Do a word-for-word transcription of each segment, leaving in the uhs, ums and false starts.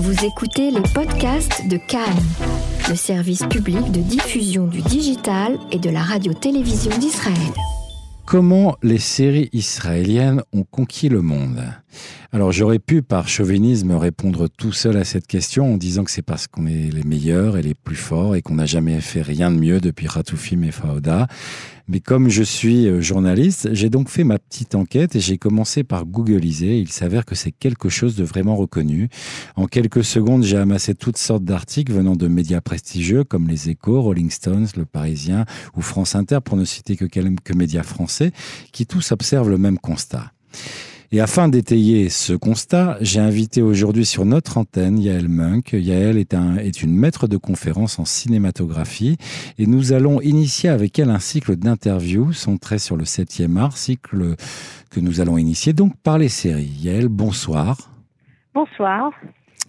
Vous écoutez les podcasts de Kan, le service public de diffusion du digital et de la radio-télévision d'Israël. Comment les séries israéliennes ont conquis le monde ? Alors j'aurais pu par chauvinisme répondre tout seul à cette question en disant que c'est parce qu'on est les meilleurs et les plus forts et qu'on n'a jamais fait rien de mieux depuis Ratoufim et Fauda. Mais comme je suis journaliste, j'ai donc fait ma petite enquête et j'ai commencé par googliser. Il s'avère que c'est quelque chose de vraiment reconnu. En quelques secondes, j'ai amassé toutes sortes d'articles venant de médias prestigieux comme Les Échos, Rolling Stones, Le Parisien ou France Inter, pour ne citer que quelques médias français, qui tous observent le même constat. Et afin d'étayer ce constat, j'ai invité aujourd'hui sur notre antenne Yaëlle Munk. Yaëlle est, un, est une maître de conférences en cinématographie et nous allons initier avec elle un cycle d'interviews centré sur le septième art, cycle que nous allons initier donc par les séries. Yaëlle, bonsoir. Bonsoir.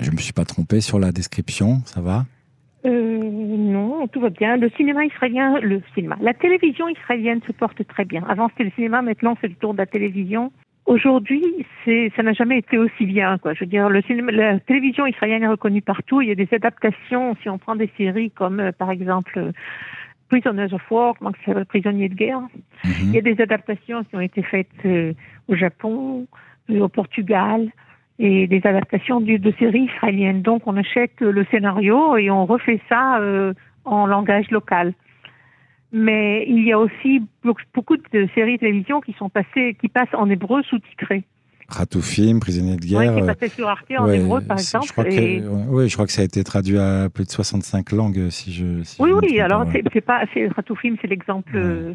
Je ne me suis pas trompé sur la description, ça va ? Euh, non, tout va bien. Le cinéma israélien, le cinéma, la télévision israélienne se porte très bien. Avant c'était le cinéma, maintenant c'est le tour de la télévision. Aujourd'hui, c'est, ça n'a jamais été aussi bien, quoi. Je veux dire, le cinéma, la télévision israélienne est reconnue partout. Il y a des adaptations. Si on prend des séries comme, euh, par exemple, euh, Prisoners of War, comment ça s'appelle, Prisonniers de guerre. Mm-hmm. Il y a des adaptations qui ont été faites euh, au Japon, euh, au Portugal, et des adaptations du, de séries israéliennes. Donc, on achète euh, le scénario et on refait ça euh, en langage local. Mais il y a aussi beaucoup de séries de télévision qui sont passées, qui passent en hébreu sous-titrées. Ratoufim, Prisonniers de guerre. Oui, qui passait sur Arte en ouais, hébreu, par exemple. Je crois, et... que, oui, je crois que ça a été traduit à plus de soixante-cinq langues, si je. Si oui, je oui. Alors, c'est, c'est pas, c'est, Ratoufim, c'est l'exemple ouais.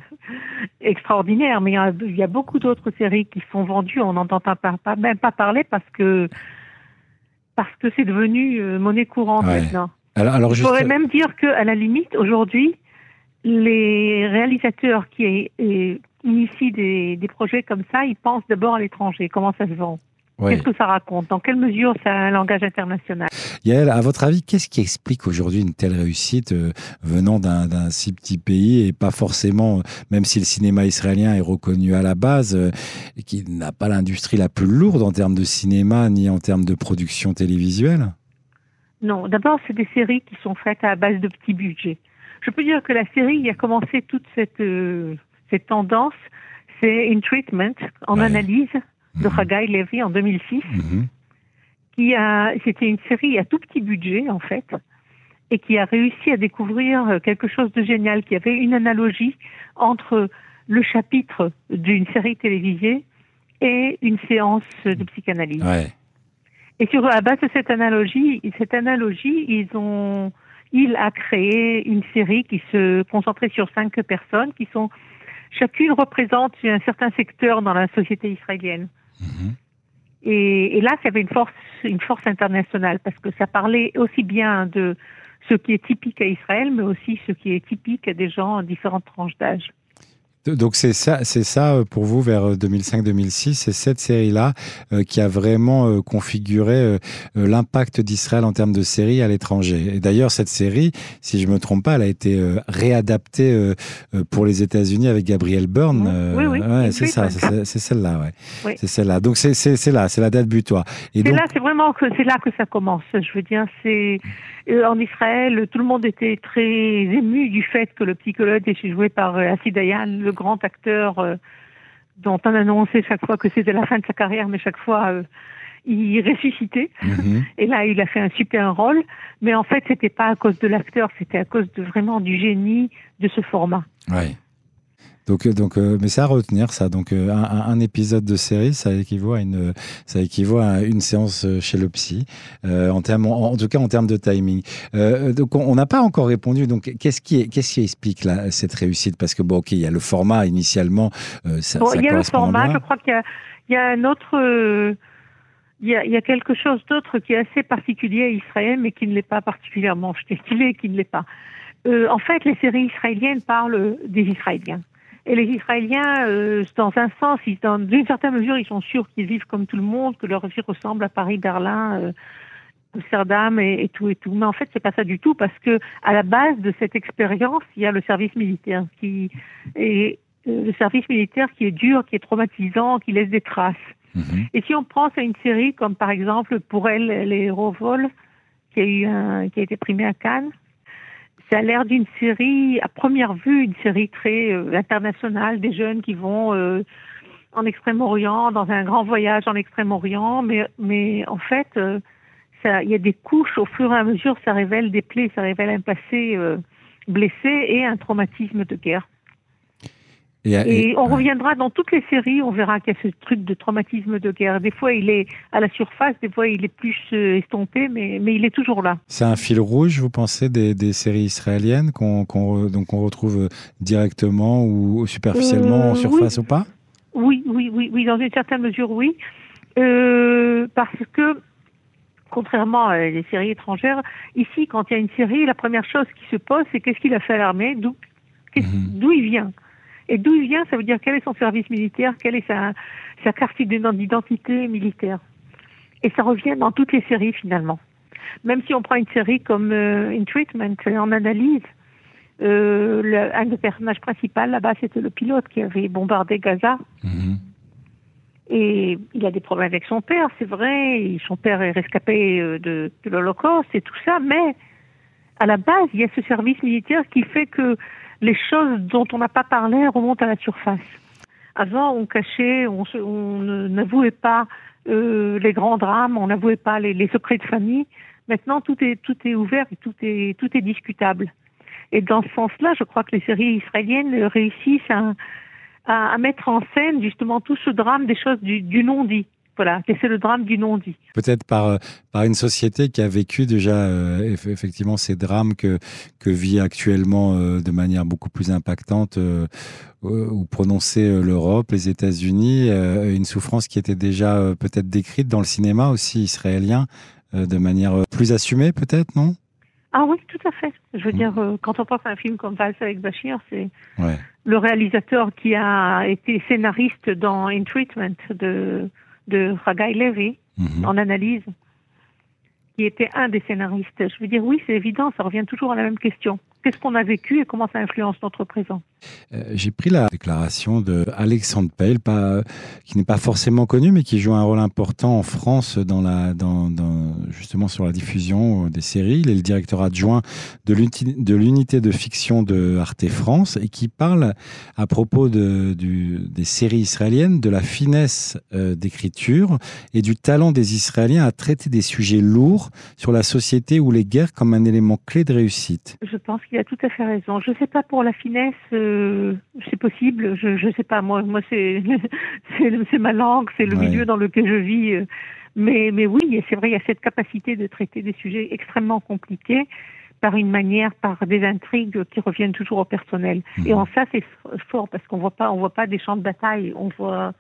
extraordinaire, mais il y, y a beaucoup d'autres séries qui sont vendues, on n'entend pas, pas, même pas parler parce que parce que c'est devenu euh, monnaie courante ouais. maintenant. Alors, alors juste... Je pourrais même dire que, à la limite, aujourd'hui. Les réalisateurs qui initient des, des projets comme ça, ils pensent d'abord à l'étranger. Comment ça se vend ? Ouais. Qu'est-ce que ça raconte ? Dans quelle mesure c'est un langage international ? Yaëlle, à votre avis, qu'est-ce qui explique aujourd'hui une telle réussite euh, venant d'un, d'un si petit pays et pas forcément, même si le cinéma israélien est reconnu à la base, euh, qui n'a pas l'industrie la plus lourde en termes de cinéma ni en termes de production télévisuelle ? Non, d'abord, c'est des séries qui sont faites à base de petits budgets. Je peux dire que la série a commencé toute cette, euh, cette tendance, c'est In Treatment, en ouais. analyse, de mmh. Hagai Levi en deux mille six, mmh. qui a, c'était une série à tout petit budget, en fait, et qui a réussi à découvrir quelque chose de génial, qui avait une analogie entre le chapitre d'une série télévisée et une séance de psychanalyse. Ouais. Et sur, à base de cette analogie, cette analogie, ils ont, il a créé une série qui se concentrait sur cinq personnes qui sont, chacune représente un certain secteur dans la société israélienne. Mmh. Et, et là, ça avait une force, une force internationale parce que ça parlait aussi bien de ce qui est typique à Israël, mais aussi ce qui est typique à des gens à différentes tranches d'âge. Donc c'est ça, c'est ça pour vous vers deux mille cinq deux mille six, c'est cette série-là euh, qui a vraiment euh, configuré euh, l'impact d'Israël en termes de séries à l'étranger. Et d'ailleurs cette série, si je me trompe pas, elle a été euh, réadaptée euh, pour les États-Unis avec Gabrielle Byrne. Euh, oui, oui, ouais, c'est ça, c'est, c'est celle-là, ouais. Oui. C'est celle-là. Donc c'est, c'est, c'est là, c'est la date butoir. Et c'est donc... là, c'est vraiment que c'est là que ça commence. Je veux dire, c'est euh, en Israël, tout le monde était très ému du fait que le psychologue était joué par euh, Assi Dayan. Le grand acteur euh, dont on annonçait chaque fois que c'était la fin de sa carrière, mais chaque fois euh, il ressuscitait. Mm-hmm. Et là, il a fait un super rôle. Mais en fait, c'était pas à cause de l'acteur, c'était à cause de vraiment du génie de ce format. Oui. Donc, donc, euh, mais c'est à retenir ça. Donc, euh, un, un épisode de série, ça équivaut à une, ça équivaut à une séance chez le psy. Euh, en termes, en, en tout cas, en termes de timing. Euh, donc, on n'a pas encore répondu. Donc, qu'est-ce qui, qu'est-ce qui explique là, cette réussite ? Parce que bon, ok, il y a le format initialement. Euh, ça, bon, ça il y a le format. Bien. Je crois qu'il y a, il y a un autre. Euh... Il y, a, il y a quelque chose d'autre qui est assez particulier à Israël, mais qui ne l'est pas particulièrement. Je dis qu'il est, qui ne l'est pas. Euh, en fait, les séries israéliennes parlent des Israéliens. Et les Israéliens, euh, dans un sens, ils, dans, d'une certaine mesure, ils sont sûrs qu'ils vivent comme tout le monde, que leur vie ressemble à Paris, Berlin, euh, Amsterdam et, et tout et tout. Mais en fait, c'est pas ça du tout, parce que à la base de cette expérience, il y a le service militaire qui est euh, le service militaire qui est dur, qui est traumatisant, qui laisse des traces. Mmh. Et si on pense à une série comme par exemple Pour elle, les héros volent, qui a, eu un, qui a été primée à Cannes, ça a l'air d'une série, à première vue, une série très euh, internationale, des jeunes qui vont euh, en Extrême-Orient, dans un grand voyage en Extrême-Orient, mais, mais en fait, euh, ça, il y a des couches, au fur et à mesure, ça révèle des plaies, ça révèle un passé euh, blessé et un traumatisme de guerre. Et, et, et on reviendra dans toutes les séries, on verra qu'il y a ce truc de traumatisme de guerre. Des fois, il est à la surface, des fois, il est plus estompé, mais, mais il est toujours là. C'est un fil rouge, vous pensez, des, des séries israéliennes qu'on, qu'on, donc on retrouve directement ou superficiellement euh, en surface oui. ou pas ? Oui, oui, oui, oui, dans une certaine mesure, oui. Euh, parce que, contrairement à les séries étrangères, ici, quand il y a une série, la première chose qui se pose, c'est qu'est-ce qu'il a fait à l'armée, d'où, mmh. d'où il vient ? Et d'où il vient, ça veut dire quel est son service militaire, quelle est sa, sa carte d'identité militaire. Et ça revient dans toutes les séries, finalement. Même si on prend une série comme euh, In Treatment, en analyse, euh, le, un des personnages principaux, là-bas, c'était le pilote qui avait bombardé Gaza. Mmh. Et il a des problèmes avec son père, c'est vrai. Et son père est rescapé euh, de, de l'Holocauste et tout ça. Mais à la base, il y a ce service militaire qui fait que les choses dont on n'a pas parlé remontent à la surface. Avant, on cachait, on, se, on n'avouait pas euh, les grands drames, on n'avouait pas les, les secrets de famille. Maintenant, tout est, tout est ouvert et tout est, tout est discutable. Et dans ce sens-là, je crois que les séries israéliennes réussissent à, à, à mettre en scène justement tout ce drame des choses du, du non-dit. Voilà, c'est le drame du non-dit. Peut-être par, par une société qui a vécu déjà euh, effectivement ces drames que, que vit actuellement euh, de manière beaucoup plus impactante euh, ou prononcée euh, l'Europe, les États-Unis, euh, une souffrance qui était déjà euh, peut-être décrite dans le cinéma aussi israélien euh, de manière euh, plus assumée peut-être, non ? Ah oui, tout à fait. Je veux mmh. dire, euh, quand on pense à un film comme Vals avec Bachir, c'est ouais. le réalisateur qui a été scénariste dans In Treatment de... de Hagai Levi, mmh. en analyse, qui était un des scénaristes. Je veux dire, oui, c'est évident, ça revient toujours à la même question. Qu'est-ce qu'on a vécu et comment ça influence notre présent ? euh, J'ai pris la déclaration d'Alexandre Payl, pas, qui n'est pas forcément connu, mais qui joue un rôle important en France, dans la, dans, dans, justement sur la diffusion des séries. Il est le directeur adjoint de, de l'unité de fiction de Arte France et qui parle à propos de, du, des séries israéliennes, de la finesse euh, d'écriture et du talent des Israéliens à traiter des sujets lourds sur la société ou les guerres comme un élément clé de réussite. Je pense il a tout à fait raison. Je ne sais pas pour la finesse, euh, c'est possible. Je ne sais pas. Moi, moi, c'est, c'est, c'est ma langue, c'est le ouais. milieu dans lequel je vis. Mais, mais oui, c'est vrai, il y a cette capacité de traiter des sujets extrêmement compliqués par une manière, par des intrigues qui reviennent toujours au personnel. Mmh. Et en ça, c'est fort parce qu'on voit pas, on voit pas des champs de bataille. On voit,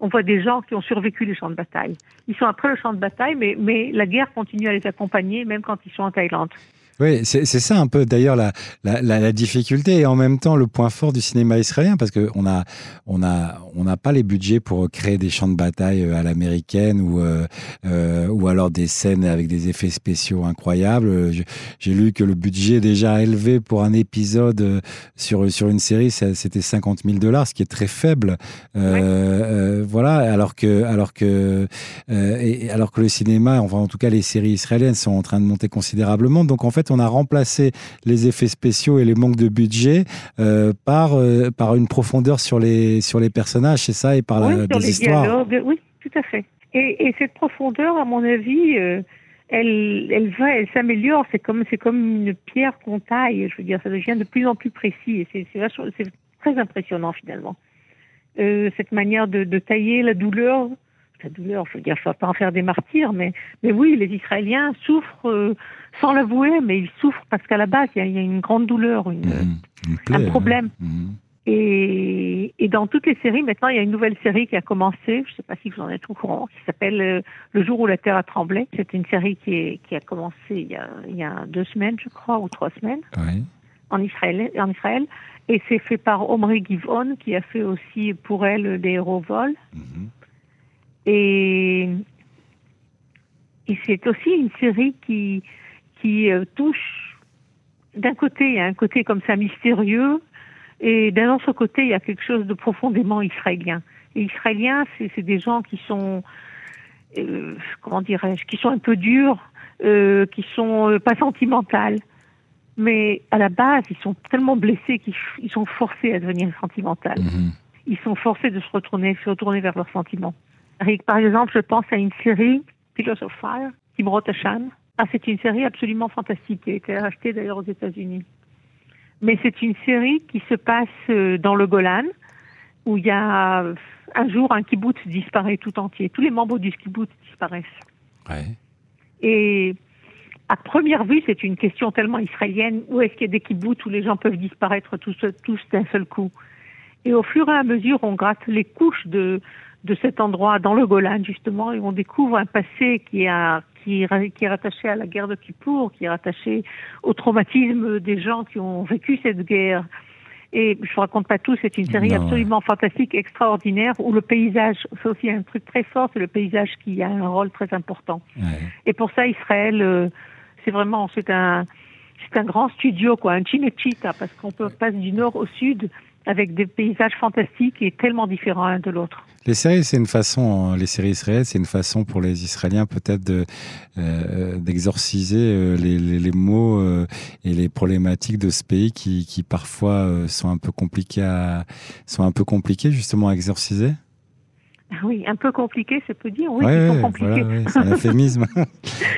on voit des gens qui ont survécu les champs de bataille. Ils sont après le champ de bataille, mais, mais la guerre continue à les accompagner, même quand ils sont en Thaïlande. Oui, c'est, c'est ça un peu d'ailleurs la, la, la, la difficulté et en même temps le point fort du cinéma israélien parce qu'on n'a on a, on a pas les budgets pour créer des champs de bataille à l'américaine ou, euh, ou alors des scènes avec des effets spéciaux incroyables. Je, j'ai lu que le budget déjà élevé pour un épisode sur, sur une série, c'était cinquante mille dollars, ce qui est très faible. Euh, ouais. euh, voilà, alors que, alors, que, euh, et, alors que le cinéma, enfin en tout cas les séries israéliennes sont en train de monter considérablement. Donc en fait, on a remplacé les effets spéciaux et les manques de budget euh, par, euh, par une profondeur sur les, sur les personnages, c'est ça, et par la, oui, des les histoires. Dialogues, oui, tout à fait. Et, et cette profondeur, à mon avis, euh, elle, elle va, elle s'améliore. C'est comme, c'est comme une pierre qu'on taille. Je veux dire, ça devient de plus en plus précis. Et c'est, c'est, vachement, c'est très impressionnant, finalement. Euh, cette manière de, de tailler la douleur. La douleur, je veux dire, il ne faut pas en faire des martyrs, mais, mais oui, les Israéliens souffrent euh, sans l'avouer, mais ils souffrent parce qu'à la base, il y, y a une grande douleur, une, mmh, une plaie, un problème. Mmh. Et, et dans toutes les séries, maintenant, il y a une nouvelle série qui a commencé, je ne sais pas si vous en êtes au courant, qui s'appelle euh, « Le jour où la terre a tremblé ». C'est une série qui, est, qui a commencé il y a, il y a deux semaines, je crois, ou trois semaines, oui. en, Israël, en Israël. Et c'est fait par Omri Givon, qui a fait aussi pour elle des héros vols. Mmh. Et, et c'est aussi une série qui, qui euh, touche d'un côté, il y a un côté comme ça mystérieux, Et d'un autre côté, il y a quelque chose de profondément israélien. Et israélien, c'est, c'est des gens qui sont, euh, comment dirais-je, qui sont un peu durs, euh, qui sont euh, pas sentimentales. Mais à la base, ils sont tellement blessés qu'ils ils sont forcés à devenir sentimentales. Mmh. Ils sont forcés de se retourner, se retourner vers leurs sentiments. Et par exemple, je pense à une série, Philosophia, Timrod Hashem. Ah, c'est une série absolument fantastique, qui a été rachetée d'ailleurs aux États-Unis. Mais c'est une série qui se passe dans le Golan, où il y a un jour un kibboutz disparaît tout entier. Tous les membres du kibboutz disparaissent. Ouais. Et à première vue, c'est une question tellement israélienne, où est-ce qu'il y a des kibboutz où les gens peuvent disparaître tous, tous d'un seul coup? Et au fur et à mesure, on gratte les couches de, de cet endroit dans le Golan, justement, et on découvre un passé qui a... qui est rattaché à la guerre de Kippour, qui est rattaché au traumatisme des gens qui ont vécu cette guerre. Et je ne vous raconte pas tout, c'est une série non. absolument fantastique, extraordinaire, où le paysage, c'est aussi un truc très fort, c'est le paysage qui a un rôle très important. Ouais. Et pour ça, Israël, c'est vraiment, c'est un, c'est un grand studio, quoi, un cinechita, parce qu'on peut passer du nord au sud, avec des paysages fantastiques et tellement différents l'un de l'autre. Les séries, c'est une façon, les séries israéliennes, c'est une façon pour les Israéliens peut-être de, euh, d'exorciser les, les, les mots euh, et les problématiques de ce pays qui, qui parfois euh, sont un peu compliqués à, sont un peu compliqués justement à exorciser. Oui, un peu compliqué, ça peut dire. Oui, ouais, ils sont ouais, compliqués. Voilà, ouais, c'est un euphémisme.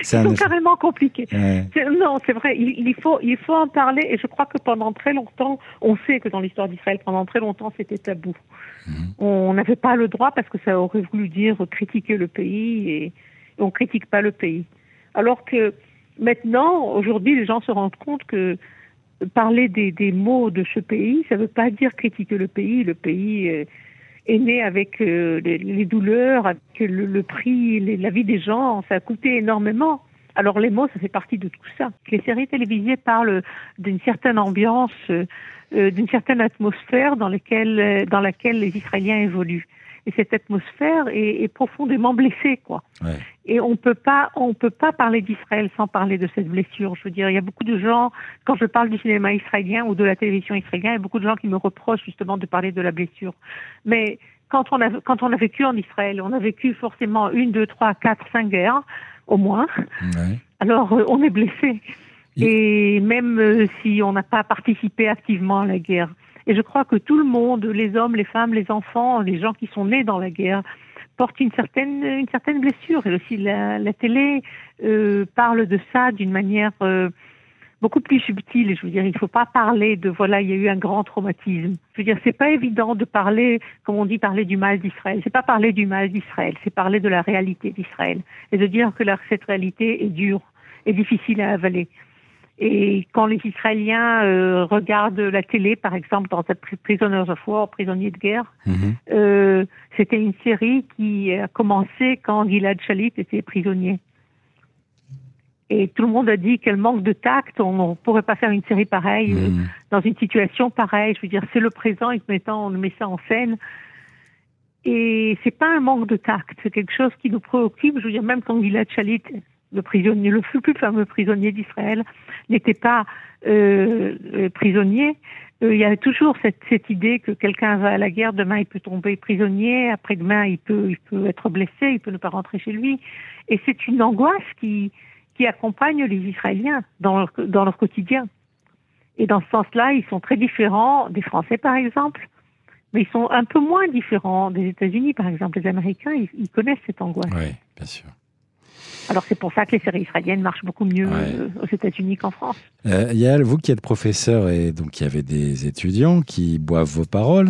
c'est ils un sont euph... carrément compliqués. Ouais. C'est, non, c'est vrai, il, il, faut, il faut en parler. Et je crois que pendant très longtemps, on sait que dans l'histoire d'Israël, pendant très longtemps, c'était tabou. Mmh. On n'avait pas le droit parce que ça aurait voulu dire critiquer le pays et, et on ne critique pas le pays. Alors que maintenant, aujourd'hui, les gens se rendent compte que parler des, des mots de ce pays, ça ne veut pas dire critiquer le pays. Le pays... Euh, est né avec euh, les, les douleurs, avec le, le prix, les, la vie des gens, ça a coûté énormément. Alors les mots, ça fait partie de tout ça. Les séries télévisées parlent d'une certaine ambiance, euh, d'une certaine atmosphère dans, lesquelles, dans laquelle les Israéliens évoluent. Et cette atmosphère est, est profondément blessée, quoi. Ouais. Et on peut pas, on peut pas parler d'Israël sans parler de cette blessure. Je veux dire, il y a beaucoup de gens, quand je parle du cinéma israélien ou de la télévision israélienne, il y a beaucoup de gens qui me reprochent justement de parler de la blessure. Mais quand on a, quand on a vécu en Israël, on a vécu forcément une, deux, trois, quatre, cinq guerres, au moins. Ouais. Alors, on est blessé. Il... Et même si on n'a pas participé activement à la guerre. Et je crois que tout le monde, les hommes, les femmes, les enfants, les gens qui sont nés dans la guerre, portent une certaine, une certaine blessure. Et aussi la, la télé euh, parle de ça d'une manière euh, beaucoup plus subtile. Je veux dire, il ne faut pas parler de, voilà, il y a eu un grand traumatisme. Je veux dire, c'est pas évident de parler, comme on dit, parler du mal d'Israël. C'est pas parler du mal d'Israël, c'est parler de la réalité d'Israël. Et de dire que la, cette réalité est dure, est difficile à avaler. Et quand les Israéliens euh, regardent la télé, par exemple, dans Prisoners of War, Prisonniers de guerre, mm-hmm. euh, c'était une série qui a commencé quand Gilad Shalit était prisonnier. Et tout le monde a dit quel manque de tact, on ne pourrait pas faire une série pareille, mm-hmm. euh, dans une situation pareille. Je veux dire, c'est le présent, et maintenant on met ça en scène. Et c'est pas un manque de tact, c'est quelque chose qui nous préoccupe. Je veux dire, même quand Gilad Shalit... Le prisonnier, le plus fameux prisonnier d'Israël n'était pas euh, prisonnier. Euh, il y avait toujours cette, cette idée que quelqu'un va à la guerre, demain il peut tomber prisonnier, après-demain il peut, il peut être blessé, il peut ne pas rentrer chez lui. Et c'est une angoisse qui, qui accompagne les Israéliens dans leur, dans leur quotidien. Et dans ce sens-là, ils sont très différents des Français, par exemple. Mais ils sont un peu moins différents des États-Unis, par exemple. Les Américains, ils, ils connaissent cette angoisse. Oui, bien sûr. Alors c'est pour ça que les séries israéliennes marchent beaucoup mieux ouais. aux États-Unis qu'en France. Euh, Yaëlle, vous qui êtes professeur et donc qui avez des étudiants qui boivent vos paroles,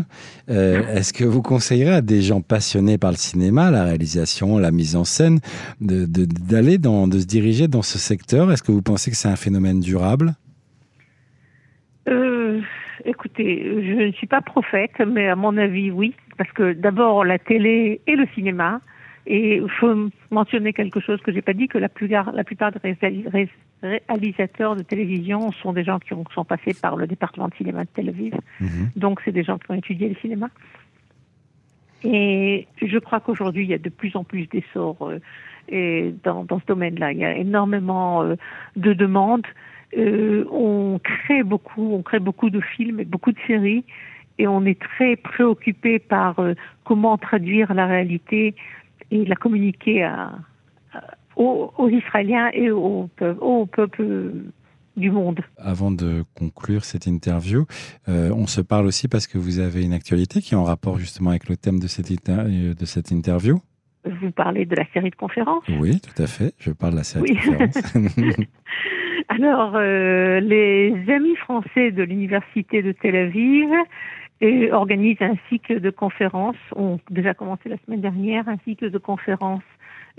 euh, ah. est-ce que vous conseillerez à des gens passionnés par le cinéma, la réalisation, la mise en scène, de, de, d'aller dans, de se diriger dans ce secteur? Est-ce que vous pensez que c'est un phénomène durable? euh, Écoutez, je ne suis pas prophète, mais à mon avis, oui. Parce que d'abord, la télé et le cinéma... Et il faut mentionner quelque chose que j'ai pas dit, que la plupart, la plupart des réalisateurs de télévision sont des gens qui ont, sont passés par le département de cinéma de Tel Aviv. Mmh. Donc, c'est des gens qui ont étudié le cinéma. Et je crois qu'aujourd'hui, il y a de plus en plus d'essor euh, et dans, dans ce domaine-là. Il y a énormément euh, de demandes. Euh, on crée beaucoup, on crée beaucoup de films et beaucoup de séries, et on est très préoccupé par euh, comment traduire la réalité et la communiquer à, à, aux, aux Israéliens et aux peuples, aux peuples du monde. Avant de conclure cette interview, euh, on se parle aussi parce que vous avez une actualité qui est en rapport justement avec le thème de cette, inter- de cette interview. Vous parlez de la série de conférences ? Oui, tout à fait. Je parle de la série oui. de conférences. Alors, euh, les amis français de l'université de Tel Aviv euh, organisent un cycle de conférences, ont déjà commencé la semaine dernière, un cycle de conférences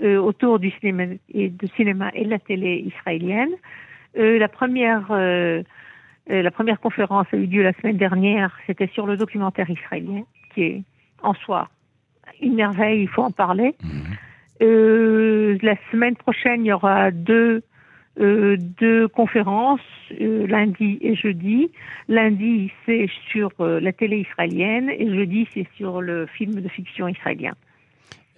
euh, autour du cinéma et, du cinéma et de la télé israélienne. Euh, la première, euh, euh, la première conférence a eu lieu la semaine dernière, c'était sur le documentaire israélien, qui est en soi une merveille, il faut en parler. Euh, la semaine prochaine, il y aura deux, euh, deux conférences, euh, lundi et jeudi. Lundi, c'est sur euh, la télé israélienne, et jeudi, c'est sur le film de fiction israélien.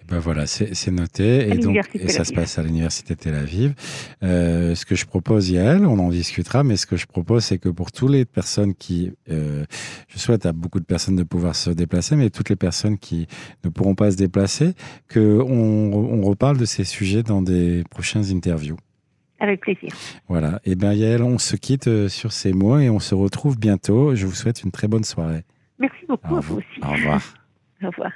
Ben voilà, c'est, c'est noté, et, donc, et ça se passe à l'université Tel Aviv. Euh, ce que je propose, Yaëlle, on en discutera, mais ce que je propose, c'est que pour toutes les personnes qui... Euh, je souhaite à beaucoup de personnes de pouvoir se déplacer, mais toutes les personnes qui ne pourront pas se déplacer, qu'on on reparle de ces sujets dans des prochaines interviews. Avec plaisir. Voilà, et bien Yaëlle, on se quitte sur ces mots, et on se retrouve bientôt. Je vous souhaite une très bonne soirée. Merci beaucoup à vous aussi. Au revoir. Au revoir.